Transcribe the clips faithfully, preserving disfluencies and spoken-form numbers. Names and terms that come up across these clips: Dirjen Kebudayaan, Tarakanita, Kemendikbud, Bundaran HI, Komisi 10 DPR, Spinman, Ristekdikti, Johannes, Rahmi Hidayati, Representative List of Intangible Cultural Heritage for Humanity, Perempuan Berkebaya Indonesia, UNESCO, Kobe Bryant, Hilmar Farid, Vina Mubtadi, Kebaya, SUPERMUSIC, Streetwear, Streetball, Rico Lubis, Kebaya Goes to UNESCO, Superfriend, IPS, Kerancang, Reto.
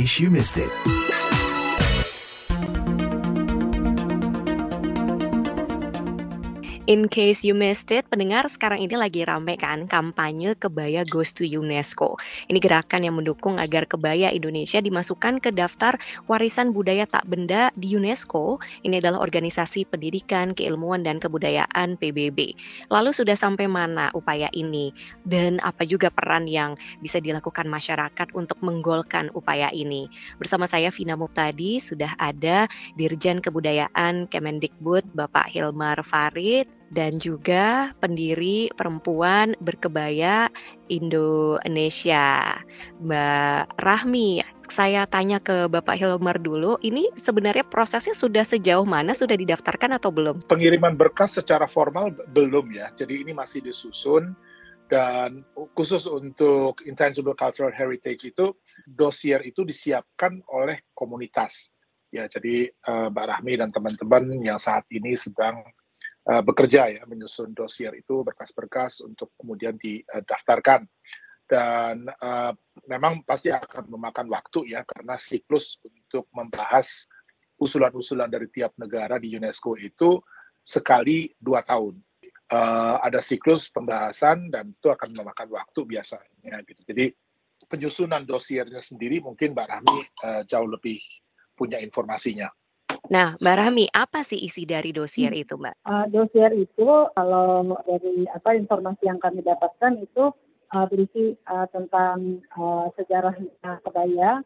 case you missed it. In case you missed it, pendengar, sekarang ini lagi ramai kan kampanye Kebaya Goes to UNESCO. Ini gerakan yang mendukung agar kebaya Indonesia dimasukkan ke daftar warisan budaya tak benda di UNESCO. Ini adalah organisasi pendidikan, keilmuan, dan kebudayaan P B B. Lalu sudah sampai mana upaya ini? Dan apa juga peran yang bisa dilakukan masyarakat untuk menggolkan upaya ini? Bersama saya Vina Mubtadi, sudah ada Dirjen Kebudayaan Kemendikbud Bapak Hilmar Farid, dan juga pendiri Perempuan Berkebaya Indonesia, Mbak Rahmi. Saya tanya ke Bapak Hilmar dulu, ini sebenarnya prosesnya sudah sejauh mana, sudah didaftarkan atau belum? Pengiriman berkas secara formal belum ya, jadi ini masih disusun, dan khusus untuk Intangible Cultural Heritage itu, dosier itu disiapkan oleh komunitas. Ya, jadi Mbak Rahmi dan teman-teman yang saat ini sedang bekerja ya, menyusun dosier itu, berkas-berkas untuk kemudian didaftarkan. Dan uh, memang pasti akan memakan waktu ya, karena siklus untuk membahas usulan-usulan dari tiap negara di UNESCO itu sekali dua tahun. Uh, ada siklus pembahasan dan itu akan memakan waktu biasanya gitu. Jadi penyusunan dosiernya sendiri mungkin Mbak Rahmi uh, jauh lebih punya informasinya. Nah, Mbak Rahmi, apa sih isi dari dosier itu, Mbak? Uh, dosier itu kalau dari apa informasi yang kami dapatkan itu uh, berisi uh, tentang uh, sejarah kebaya,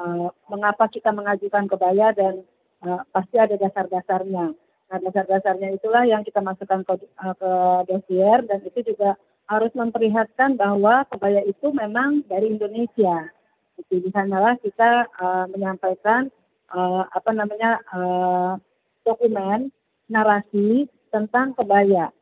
uh, mengapa kita mengajukan kebaya, dan uh, pasti ada dasar-dasarnya. Nah, dasar-dasarnya itulah yang kita masukkan ke, uh, ke dosier, dan itu juga harus memperlihatkan bahwa kebaya itu memang dari Indonesia. Jadi di sanalah kita uh, menyampaikan Uh, apa namanya uh, dokumen narasi tentang kebaya.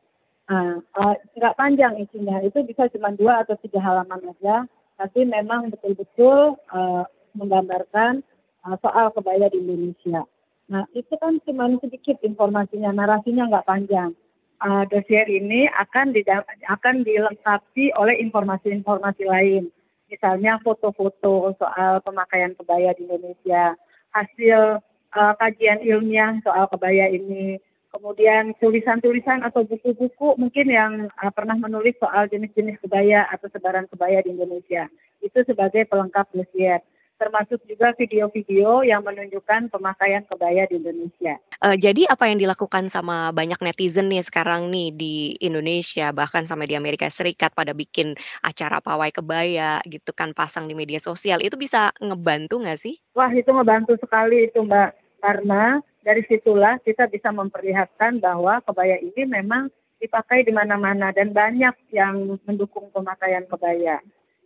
Uh, uh, nggak panjang isinya, itu bisa cuma dua atau tiga halaman aja, tapi memang betul-betul uh, menggambarkan uh, soal kebaya di Indonesia. Nah, itu kan cuma sedikit informasinya, narasinya nggak panjang. Uh, dosier ini akan didap- akan dilengkapi oleh informasi-informasi lain, misalnya foto-foto soal pemakaian kebaya di Indonesia, hasil uh, kajian ilmiah soal kebaya ini, kemudian tulisan-tulisan atau buku-buku mungkin yang uh, pernah menulis soal jenis-jenis kebaya atau sebaran kebaya di Indonesia, itu sebagai pelengkap dosier. Termasuk juga video-video yang menunjukkan pemakaian kebaya di Indonesia. Uh, jadi apa yang dilakukan sama banyak netizen nih sekarang nih di Indonesia, bahkan sampai di Amerika Serikat pada bikin acara pawai kebaya gitu kan, pasang di media sosial, itu bisa ngebantu nggak sih? Wah, itu ngebantu sekali itu, Mbak. Karena dari situlah kita bisa memperlihatkan bahwa kebaya ini memang dipakai di mana-mana dan banyak yang mendukung pemakaian kebaya.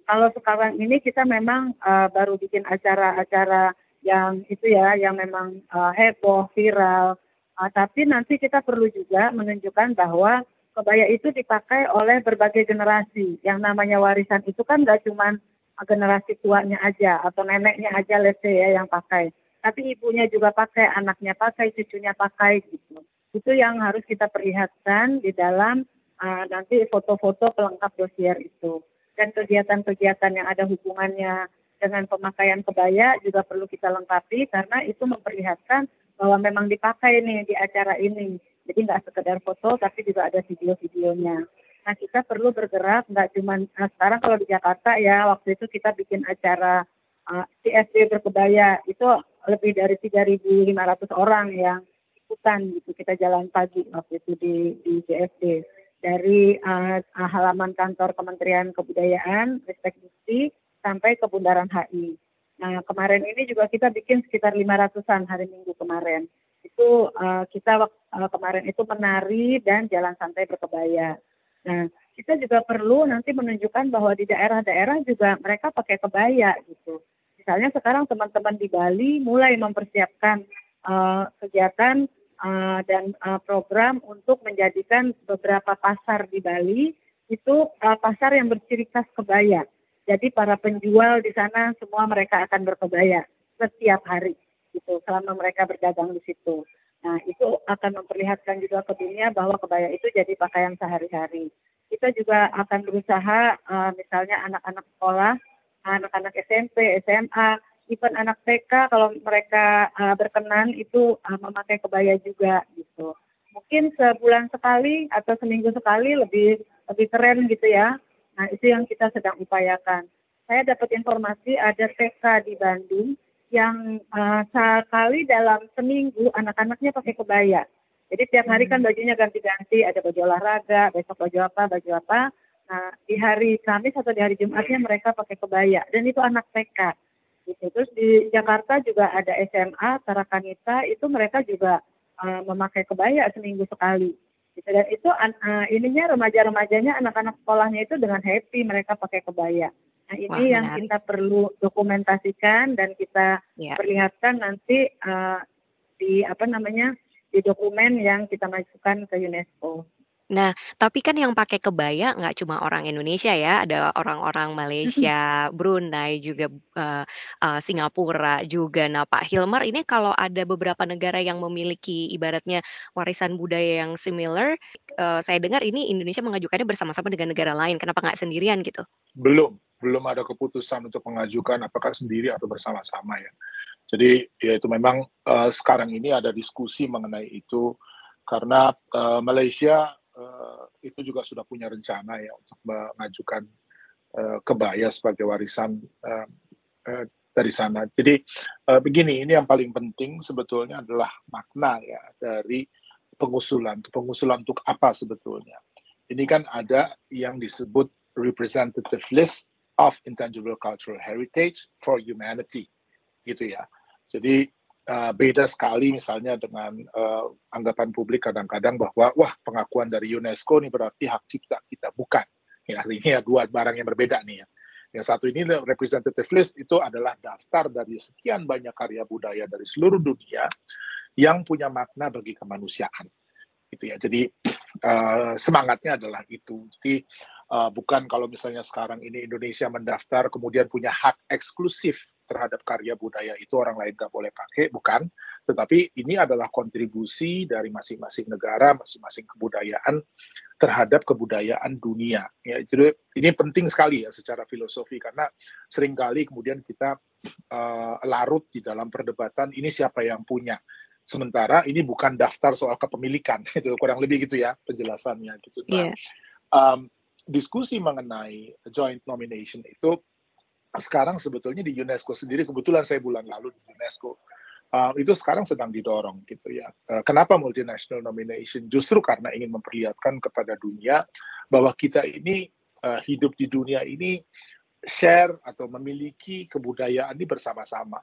Kalau sekarang ini kita memang uh, baru bikin acara-acara yang itu ya, yang memang uh, heboh, viral. Uh, tapi nanti kita perlu juga menunjukkan bahwa kebaya itu dipakai oleh berbagai generasi. Yang namanya warisan itu kan nggak cuma generasi tuanya aja atau neneknya aja, let's say ya, yang pakai. Tapi ibunya juga pakai, anaknya pakai, cucunya pakai gitu. Itu yang harus kita perlihatkan di dalam uh, nanti foto-foto pelengkap dosier itu. Dan kegiatan-kegiatan yang ada hubungannya dengan pemakaian kebaya juga perlu kita lengkapi, karena itu memperlihatkan bahwa memang dipakai nih di acara ini. Jadi nggak sekedar foto, tapi juga ada video-videonya. Nah, kita perlu bergerak, nggak cuma nah, sekarang kalau di Jakarta ya, waktu itu kita bikin acara uh, C S D berkebaya, itu lebih dari tiga ribu lima ratus orang yang ikutan gitu. Kita jalan pagi waktu itu di, di C S D. Dari uh, halaman kantor Kementerian Kebudayaan, Ristekdikti, sampai ke Bundaran H I. Nah, kemarin ini juga kita bikin sekitar lima ratusan hari Minggu kemarin. Itu uh, kita uh, kemarin itu menari dan jalan santai berkebaya. Nah, kita juga perlu nanti menunjukkan bahwa di daerah-daerah juga mereka pakai kebaya gitu. Misalnya sekarang teman-teman di Bali mulai mempersiapkan uh, kegiatan Uh, dan uh, program untuk menjadikan beberapa pasar di Bali itu uh, pasar yang berciri khas kebaya. Jadi para penjual di sana semua mereka akan berkebaya setiap hari gitu, selama mereka berdagang di situ. Nah, itu akan memperlihatkan juga ke dunia bahwa kebaya itu jadi pakaian sehari-hari. Kita juga akan berusaha uh, misalnya anak-anak sekolah, anak-anak S M P, S M A even anak T K kalau mereka uh, berkenan itu uh, memakai kebaya juga gitu. Mungkin sebulan sekali atau seminggu sekali lebih lebih keren gitu ya. Nah, itu yang kita sedang upayakan. Saya dapat informasi ada T K di Bandung yang uh, sekali dalam seminggu anak-anaknya pakai kebaya. Jadi tiap hari kan bajunya ganti-ganti, ada baju olahraga, besok baju apa, baju apa. Nah, di hari Kamis atau di hari Jumatnya mereka pakai kebaya. Dan itu anak T K. Gitu. Terus di Jakarta juga ada S M A, Tarakanita, itu mereka juga uh, memakai kebaya seminggu sekali. Gitu. Dan itu uh, ininya remaja-remajanya, anak-anak sekolahnya itu dengan happy mereka pakai kebaya. Nah, ini Wah, yang menarik. Kita perlu dokumentasikan dan kita ya. perlihatkan nanti uh, di apa namanya di dokumen yang kita masukkan ke UNESCO. Nah, tapi kan yang pakai kebaya nggak cuma orang Indonesia ya, ada orang-orang Malaysia, Brunei juga uh, uh, Singapura juga. Nah, Pak Hilmar, ini kalau ada beberapa negara yang memiliki ibaratnya warisan budaya yang similar, uh, saya dengar ini Indonesia mengajukannya bersama-sama dengan negara lain. Kenapa nggak sendirian gitu? Belum, belum ada keputusan untuk mengajukan apakah sendiri atau bersama-sama ya. Jadi ya itu memang uh, sekarang ini ada diskusi mengenai itu karena uh, Malaysia Uh, itu juga sudah punya rencana ya untuk mengajukan uh, kebaya sebagai warisan uh, uh, dari sana. Jadi uh, begini, ini yang paling penting sebetulnya adalah makna ya dari pengusulan. Pengusulan untuk apa sebetulnya? Ini kan ada yang disebut Representative List of Intangible Cultural Heritage for Humanity, gitu ya. Jadi Uh, beda sekali misalnya dengan uh, anggapan publik kadang-kadang bahwa wah pengakuan dari UNESCO ini berarti hak cipta kita, bukan. Ya, artinya dua barang yang berbeda nih ya. Yang satu ini representative list itu adalah daftar dari sekian banyak karya budaya dari seluruh dunia yang punya makna bagi kemanusiaan. Gitu ya. Jadi uh, semangatnya adalah itu. Jadi uh, bukan kalau misalnya sekarang ini Indonesia mendaftar kemudian punya hak eksklusif terhadap karya budaya itu orang lain nggak boleh pakai, bukan. Tetapi ini adalah kontribusi dari masing-masing negara, masing-masing kebudayaan terhadap kebudayaan dunia. Ya, jadi ini penting sekali ya secara filosofi karena seringkali kemudian kita uh, larut di dalam perdebatan ini siapa yang punya. Sementara ini bukan daftar soal kepemilikan, itu kurang lebih gitu ya penjelasannya gitu. Nah, yeah. um, diskusi mengenai joint nomination itu sekarang sebetulnya di UNESCO sendiri, kebetulan saya bulan lalu di UNESCO, uh, itu sekarang sedang didorong gitu ya. Uh, kenapa multinational nomination? Justru karena ingin memperlihatkan kepada dunia bahwa kita ini uh, hidup di dunia ini share atau memiliki kebudayaan ini bersama-sama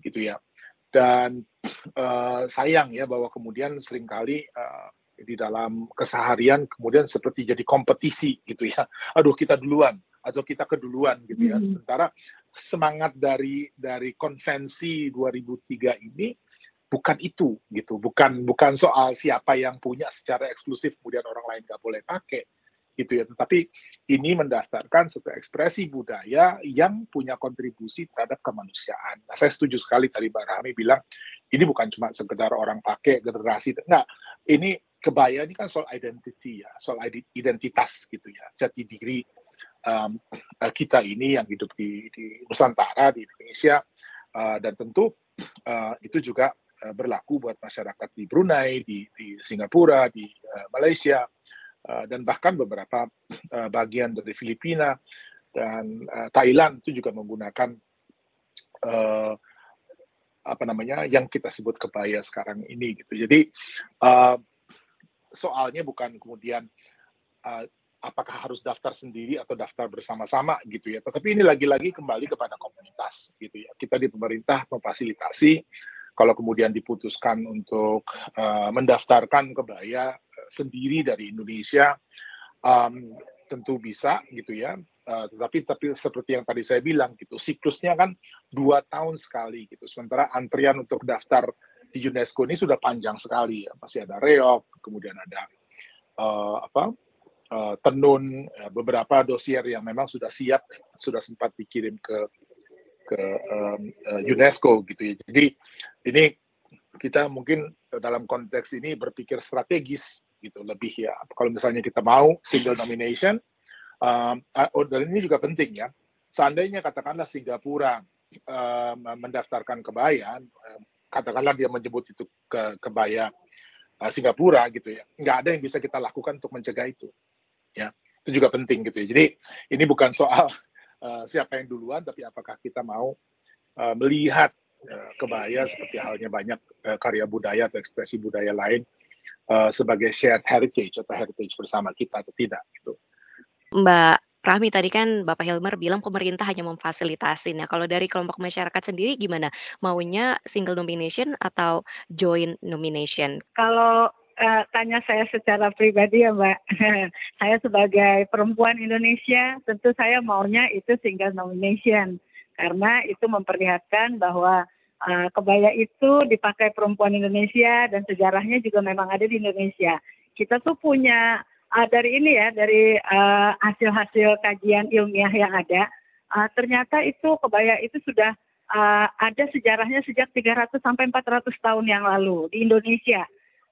gitu ya. Dan uh, sayang ya bahwa kemudian seringkali uh, di dalam keseharian kemudian seperti jadi kompetisi gitu ya. Aduh kita duluan. Atau kita keduluan gitu ya. Mm-hmm. Sementara semangat dari dari konvensi dua ribu tiga ini bukan itu gitu, bukan bukan soal siapa yang punya secara eksklusif kemudian orang lain nggak boleh pakai gitu ya. Tetapi ini mendaftarkan satu ekspresi budaya yang punya kontribusi terhadap kemanusiaan. Nah, saya setuju sekali tadi Mbak Rahmi bilang ini bukan cuma sekedar orang pakai generasi, enggak. Ini kebaya ini kan soal identity ya, soal identitas gitu ya, jati diri. Um, kita ini yang hidup di, di Nusantara, di Indonesia, uh, dan tentu uh, itu juga uh, berlaku buat masyarakat di Brunei, di, di Singapura, di uh, Malaysia, uh, dan bahkan beberapa uh, bagian dari Filipina dan uh, Thailand itu juga menggunakan uh, apa namanya yang kita sebut kebaya sekarang ini gitu. Jadi uh, soalnya bukan kemudian uh, apakah harus daftar sendiri atau daftar bersama-sama gitu ya. Tetapi ini lagi-lagi kembali kepada komunitas gitu ya. Kita di pemerintah memfasilitasi kalau kemudian diputuskan untuk uh, mendaftarkan kebaya sendiri dari Indonesia um, tentu bisa gitu ya. Uh, tetapi tapi seperti yang tadi saya bilang gitu, siklusnya kan dua tahun sekali gitu. Sementara antrian untuk daftar di UNESCO ini sudah panjang sekali ya. Masih ada reok, kemudian ada uh, apa? Uh, tenun uh, beberapa dosier yang memang sudah siap sudah sempat dikirim ke ke um, uh, UNESCO gitu ya. Jadi ini kita mungkin dalam konteks ini berpikir strategis gitu lebih ya. Kalau misalnya kita mau single nomination, um, uh, dan ini juga penting ya. Seandainya katakanlah Singapura uh, mendaftarkan kebaya, uh, katakanlah dia menyebut itu ke kebaya uh, Singapura gitu ya, nggak ada yang bisa kita lakukan untuk mencegah itu, ya itu juga penting gitu ya. Jadi ini bukan soal uh, siapa yang duluan, tapi apakah kita mau uh, melihat uh, kebaya seperti halnya banyak uh, karya budaya atau ekspresi budaya lain uh, sebagai shared heritage atau heritage bersama kita atau tidak gitu. Mbak Rahmi, tadi kan Bapak Hilmar bilang pemerintah hanya memfasilitasi. Nah, kalau dari kelompok masyarakat sendiri gimana? Maunya single nomination atau joint nomination? Kalau uh, tanya saya secara pribadi ya Mbak, saya sebagai perempuan Indonesia tentu saya maunya itu single nomination. Karena itu memperlihatkan bahwa uh, kebaya itu dipakai perempuan Indonesia dan sejarahnya juga memang ada di Indonesia. Kita tuh punya... Uh, dari ini ya, dari uh, hasil-hasil kajian ilmiah yang ada, uh, ternyata itu kebaya itu sudah uh, ada sejarahnya sejak tiga ratus sampai empat ratus tahun yang lalu di Indonesia.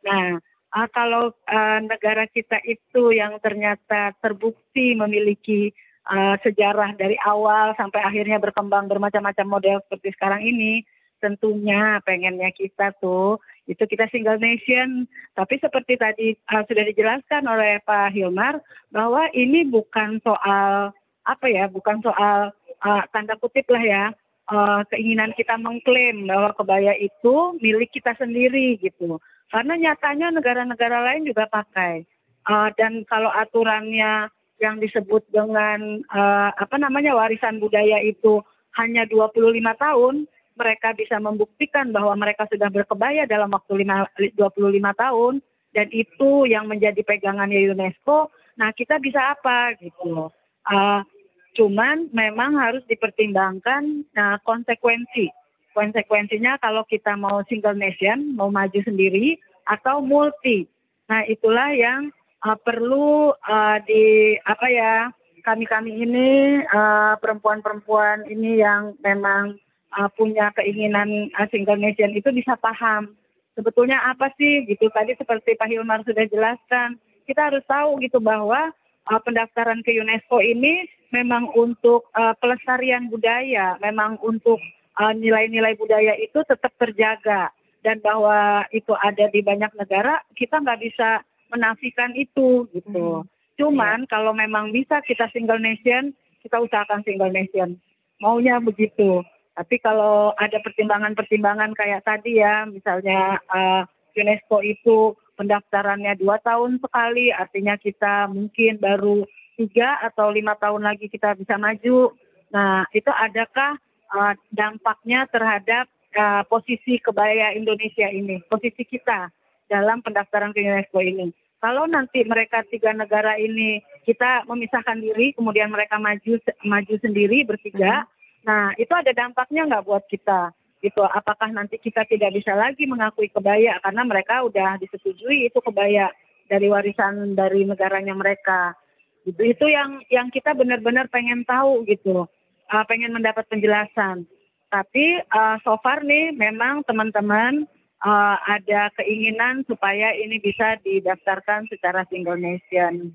Nah, uh, kalau uh, negara kita itu yang ternyata terbukti memiliki uh, sejarah dari awal sampai akhirnya berkembang bermacam-macam model seperti sekarang ini, tentunya pengennya kita tuh itu kita single nation, tapi seperti tadi uh, sudah dijelaskan oleh Pak Hilmar bahwa ini bukan soal apa ya, bukan soal uh, tanda kutip lah ya, uh, keinginan kita mengklaim bahwa kebaya itu milik kita sendiri gitu, karena nyatanya negara-negara lain juga pakai uh, dan kalau aturannya yang disebut dengan uh, apa namanya warisan budaya itu hanya dua puluh lima tahun, mereka bisa membuktikan bahwa mereka sudah berkebaya dalam waktu dua puluh lima tahun, dan itu yang menjadi pegangannya UNESCO. Nah, kita bisa apa gitu? Uh, cuman memang harus dipertimbangkan nah, konsekuensi. Konsekuensinya kalau kita mau single nation, mau maju sendiri, atau multi. Nah, itulah yang uh, perlu uh, di apa ya kami-kami ini uh, perempuan-perempuan ini yang memang Uh, punya keinginan uh, single nation itu bisa paham sebetulnya apa sih gitu. Tadi seperti Pak Hilmar sudah jelaskan, kita harus tahu gitu bahwa uh, pendaftaran ke UNESCO ini memang untuk uh, pelestarian budaya, memang untuk uh, nilai-nilai budaya itu tetap terjaga, dan bahwa itu ada di banyak negara, kita nggak bisa menafikan itu gitu. Hmm. Cuman yeah. Kalau memang bisa kita single nation, kita usahakan single nation, maunya begitu. Tapi kalau ada pertimbangan-pertimbangan kayak tadi ya, misalnya uh, UNESCO itu pendaftarannya dua tahun sekali, artinya kita mungkin baru tiga atau lima tahun lagi kita bisa maju. Nah, itu adakah uh, dampaknya terhadap uh, posisi kebaya Indonesia ini, posisi kita dalam pendaftaran ke UNESCO ini? Kalau nanti mereka tiga negara ini kita memisahkan diri, kemudian mereka maju maju sendiri bertiga. Hmm. Nah, itu ada dampaknya nggak buat kita? Gitu. Apakah nanti kita tidak bisa lagi mengakui kebaya karena mereka udah disetujui itu kebaya dari warisan dari negaranya mereka? Gitu. Itu yang yang kita benar-benar pengen tahu gitu, uh, pengen mendapat penjelasan. Tapi uh, so far nih memang teman-teman uh, ada keinginan supaya ini bisa didaftarkan secara single nation.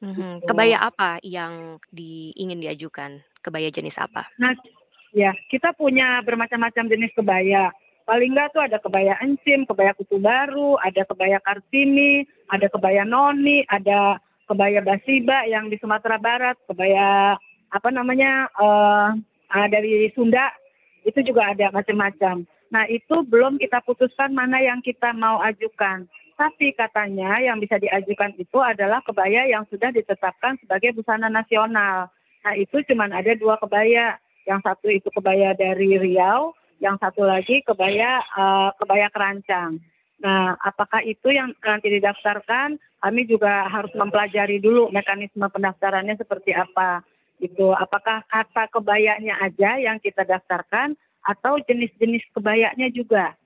Mm-hmm. Gitu. Kebaya apa yang di, ingin diajukan? Kebaya jenis apa? Nah, ya kita punya bermacam-macam jenis kebaya. Paling nggak tuh ada kebaya encim, kebaya kutu baru, ada kebaya kartini, ada kebaya noni, ada kebaya basiba yang di Sumatera Barat, kebaya apa namanya uh, uh, dari Sunda, itu juga ada macam-macam. Nah, itu belum kita putuskan mana yang kita mau ajukan. Tapi katanya yang bisa diajukan itu adalah kebaya yang sudah ditetapkan sebagai busana nasional. Nah, itu cuma ada dua kebaya, yang satu itu kebaya dari Riau, yang satu lagi kebaya uh, kebaya Kerancang. Nah, apakah itu yang nanti didaftarkan? Kami juga harus mempelajari dulu mekanisme pendaftarannya seperti apa. Itu apakah kata kebayanya aja yang kita daftarkan atau jenis-jenis kebayanya juga?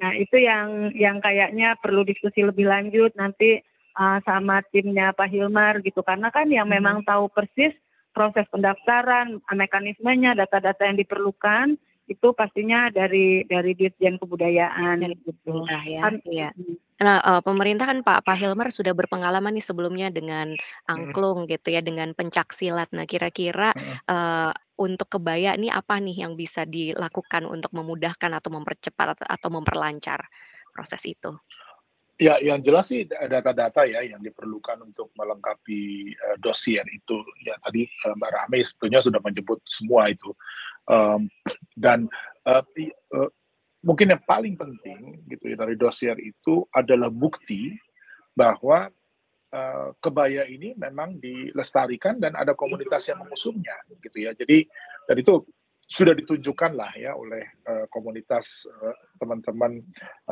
Nah, itu yang yang kayaknya perlu diskusi lebih lanjut nanti uh, sama timnya Pak Hilmar gitu, karena kan yang memang tahu persis proses pendaftaran, mekanismenya, data-data yang diperlukan itu pastinya dari dari Dirjen Kebudayaan. Dari gitu. Nah, ya, An- iya. Nah, eh, pemerintah kan Pak Pak Hilmar sudah berpengalaman nih sebelumnya dengan Mm-mm, angklung gitu ya, dengan pencak silat. Nah, kira-kira mm-mm. eh, untuk kebaya nih apa nih yang bisa dilakukan untuk memudahkan atau mempercepat atau atau memperlancar proses itu? Ya, yang jelas sih data-data ya yang diperlukan untuk melengkapi eh, dosier itu. Ya tadi eh, Mbak Rahmi sebetulnya sudah menyebut semua itu. Em, dan eh, i- eh, mungkin yang paling penting gitu ya dari dosier itu adalah bukti bahwa eh, kebaya ini memang dilestarikan dan ada komunitas yang mengusungnya gitu ya. Jadi dan itu sudah ditunjukkan lah ya oleh eh, komunitas eh, teman-teman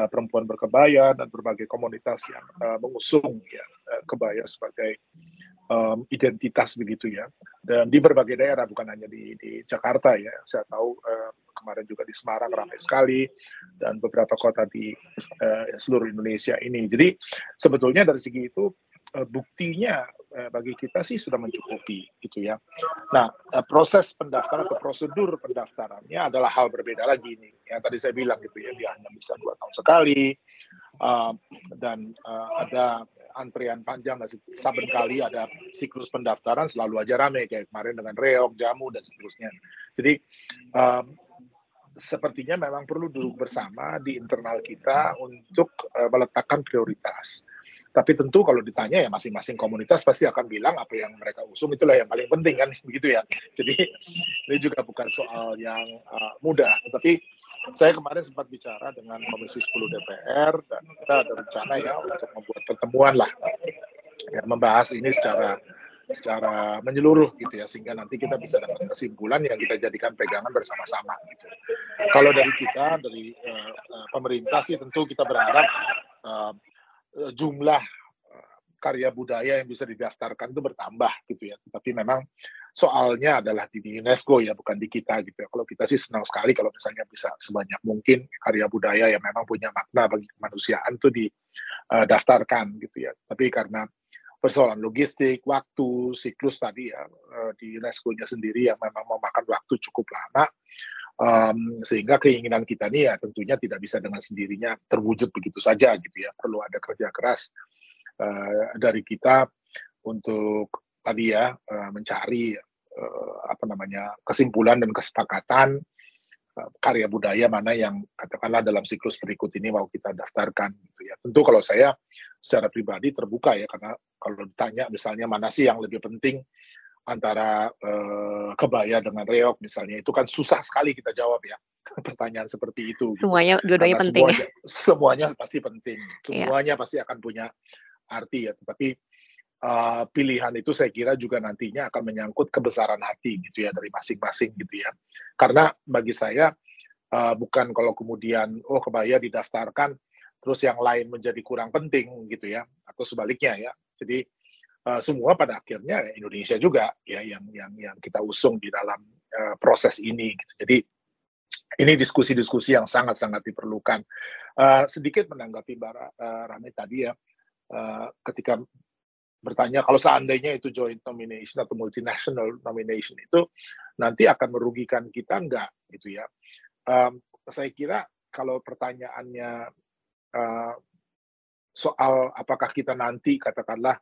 eh, perempuan berkebaya dan berbagai komunitas yang eh, mengusung ya eh, kebaya sebagai em, identitas begitu ya. Dan di berbagai daerah bukan hanya di, di Jakarta ya. Saya tahu eh, kemarin juga di Semarang ramai sekali dan beberapa kota di eh, seluruh Indonesia ini. Jadi sebetulnya dari segi itu eh, buktinya eh, bagi kita sih sudah mencukupi gitu ya. Nah, eh, proses pendaftaran atau prosedur pendaftarannya adalah hal berbeda lagi nih. Yang tadi saya bilang gitu ya, dia hanya bisa dua tahun sekali eh, dan eh, ada antrian panjang dan saben kali ada siklus pendaftaran selalu aja rame kayak kemarin dengan reog, jamu dan seterusnya. Jadi eh, sepertinya memang perlu duduk bersama di internal kita untuk uh, meletakkan prioritas. Tapi tentu kalau ditanya ya masing-masing komunitas pasti akan bilang apa yang mereka usung itulah yang paling penting kan begitu ya. Jadi ini juga bukan soal yang uh, mudah. Tetapi saya kemarin sempat bicara dengan Komisi sepuluh D P R dan kita ada rencana ya untuk membuat pertemuan lah ya, membahas ini secara secara menyeluruh gitu ya sehingga nanti kita bisa dapat kesimpulan yang kita jadikan pegangan bersama-sama gitu. Kalau dari kita dari uh, uh, pemerintah sih tentu kita berharap uh, jumlah uh, karya budaya yang bisa didaftarkan itu bertambah gitu ya. Tapi memang soalnya adalah di, di UNESCO ya bukan di kita gitu ya. Kalau kita sih senang sekali kalau misalnya bisa sebanyak mungkin karya budaya yang memang punya makna bagi kemanusiaan itu didaftarkan gitu ya. Tapi karena persoalan logistik, waktu, siklus tadi ya di UNESCO-nya sendiri yang memang memakan waktu cukup lama um, sehingga keinginan kita nih ya tentunya tidak bisa dengan sendirinya terwujud begitu saja gitu ya, perlu ada kerja keras uh, dari kita untuk tadi ya uh, mencari uh, apa namanya kesimpulan dan kesepakatan uh, karya budaya mana yang katakanlah dalam siklus berikut ini mau kita daftarkan gitu ya. Tentu kalau saya secara pribadi terbuka ya karena kalau ditanya misalnya mana sih yang lebih penting antara eh, kebaya dengan reog misalnya itu kan susah sekali kita jawab ya pertanyaan seperti itu gitu. Semuanya dua-duanya penting semuanya, ya. Semuanya pasti penting. Semuanya ya. Pasti akan punya arti ya tetapi eh, pilihan itu saya kira juga nantinya akan menyangkut kebesaran hati gitu ya dari masing-masing gitu ya. Karena bagi saya eh, bukan kalau kemudian oh kebaya didaftarkan terus yang lain menjadi kurang penting gitu ya atau sebaliknya ya. Jadi uh, semua pada akhirnya Indonesia juga ya yang yang yang kita usung di dalam uh, proses ini gitu. Jadi ini diskusi-diskusi yang sangat-sangat diperlukan. Uh, sedikit menanggapi Mbak uh, Rahmi tadi ya uh, ketika bertanya kalau seandainya itu joint nomination atau multinational nomination itu nanti akan merugikan kita enggak gitu ya. Um, saya kira kalau pertanyaannya Uh, soal apakah kita nanti katakanlah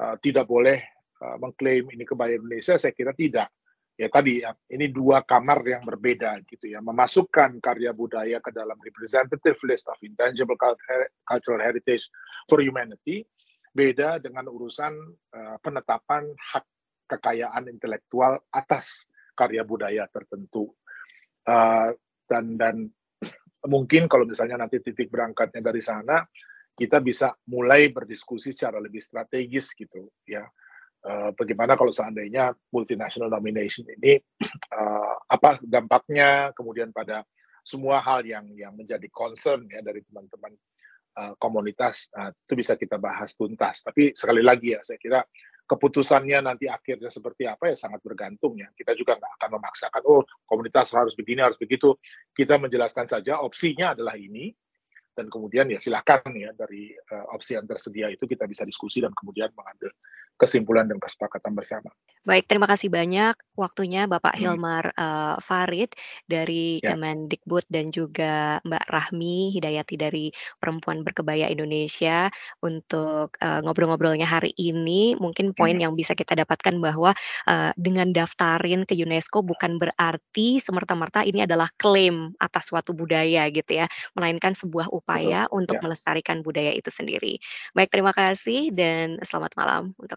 uh, tidak boleh uh, mengklaim ini kebaya Indonesia, saya kira tidak. Ya tadi ya, ini dua kamar yang berbeda gitu ya. Memasukkan karya budaya ke dalam Representative List of Intangible Cultural Heritage for Humanity beda dengan urusan uh, penetapan hak kekayaan intelektual atas karya budaya tertentu. Uh, dan dan mungkin kalau misalnya nanti titik berangkatnya dari sana, kita bisa mulai berdiskusi secara lebih strategis gitu ya. Uh, bagaimana kalau seandainya multinational nomination ini uh, apa dampaknya kemudian pada semua hal yang yang menjadi concern ya dari teman-teman uh, komunitas uh, itu bisa kita bahas tuntas. Tapi sekali lagi ya saya kira keputusannya nanti akhirnya seperti apa ya sangat bergantung ya. Kita juga nggak akan memaksakan, oh komunitas harus begini, harus begitu. Kita menjelaskan saja opsinya adalah ini. Dan kemudian ya silakan ya dari uh, opsi yang tersedia itu kita bisa diskusi dan kemudian mengambil kesimpulan dan kesepakatan bersama. Baik, terima kasih banyak waktunya Bapak Hilmar uh, Farid dari ya. Kemendikbud dan juga Mbak Rahmi Hidayati dari Perempuan Berkebaya Indonesia untuk uh, ngobrol-ngobrolnya hari ini. Mungkin poin ya. yang bisa kita dapatkan bahwa uh, dengan daftarin ke UNESCO bukan berarti semerta-merta ini adalah klaim atas suatu budaya gitu ya, melainkan sebuah upaya Betul. untuk ya. melestarikan budaya itu sendiri. Baik, terima kasih dan selamat malam untuk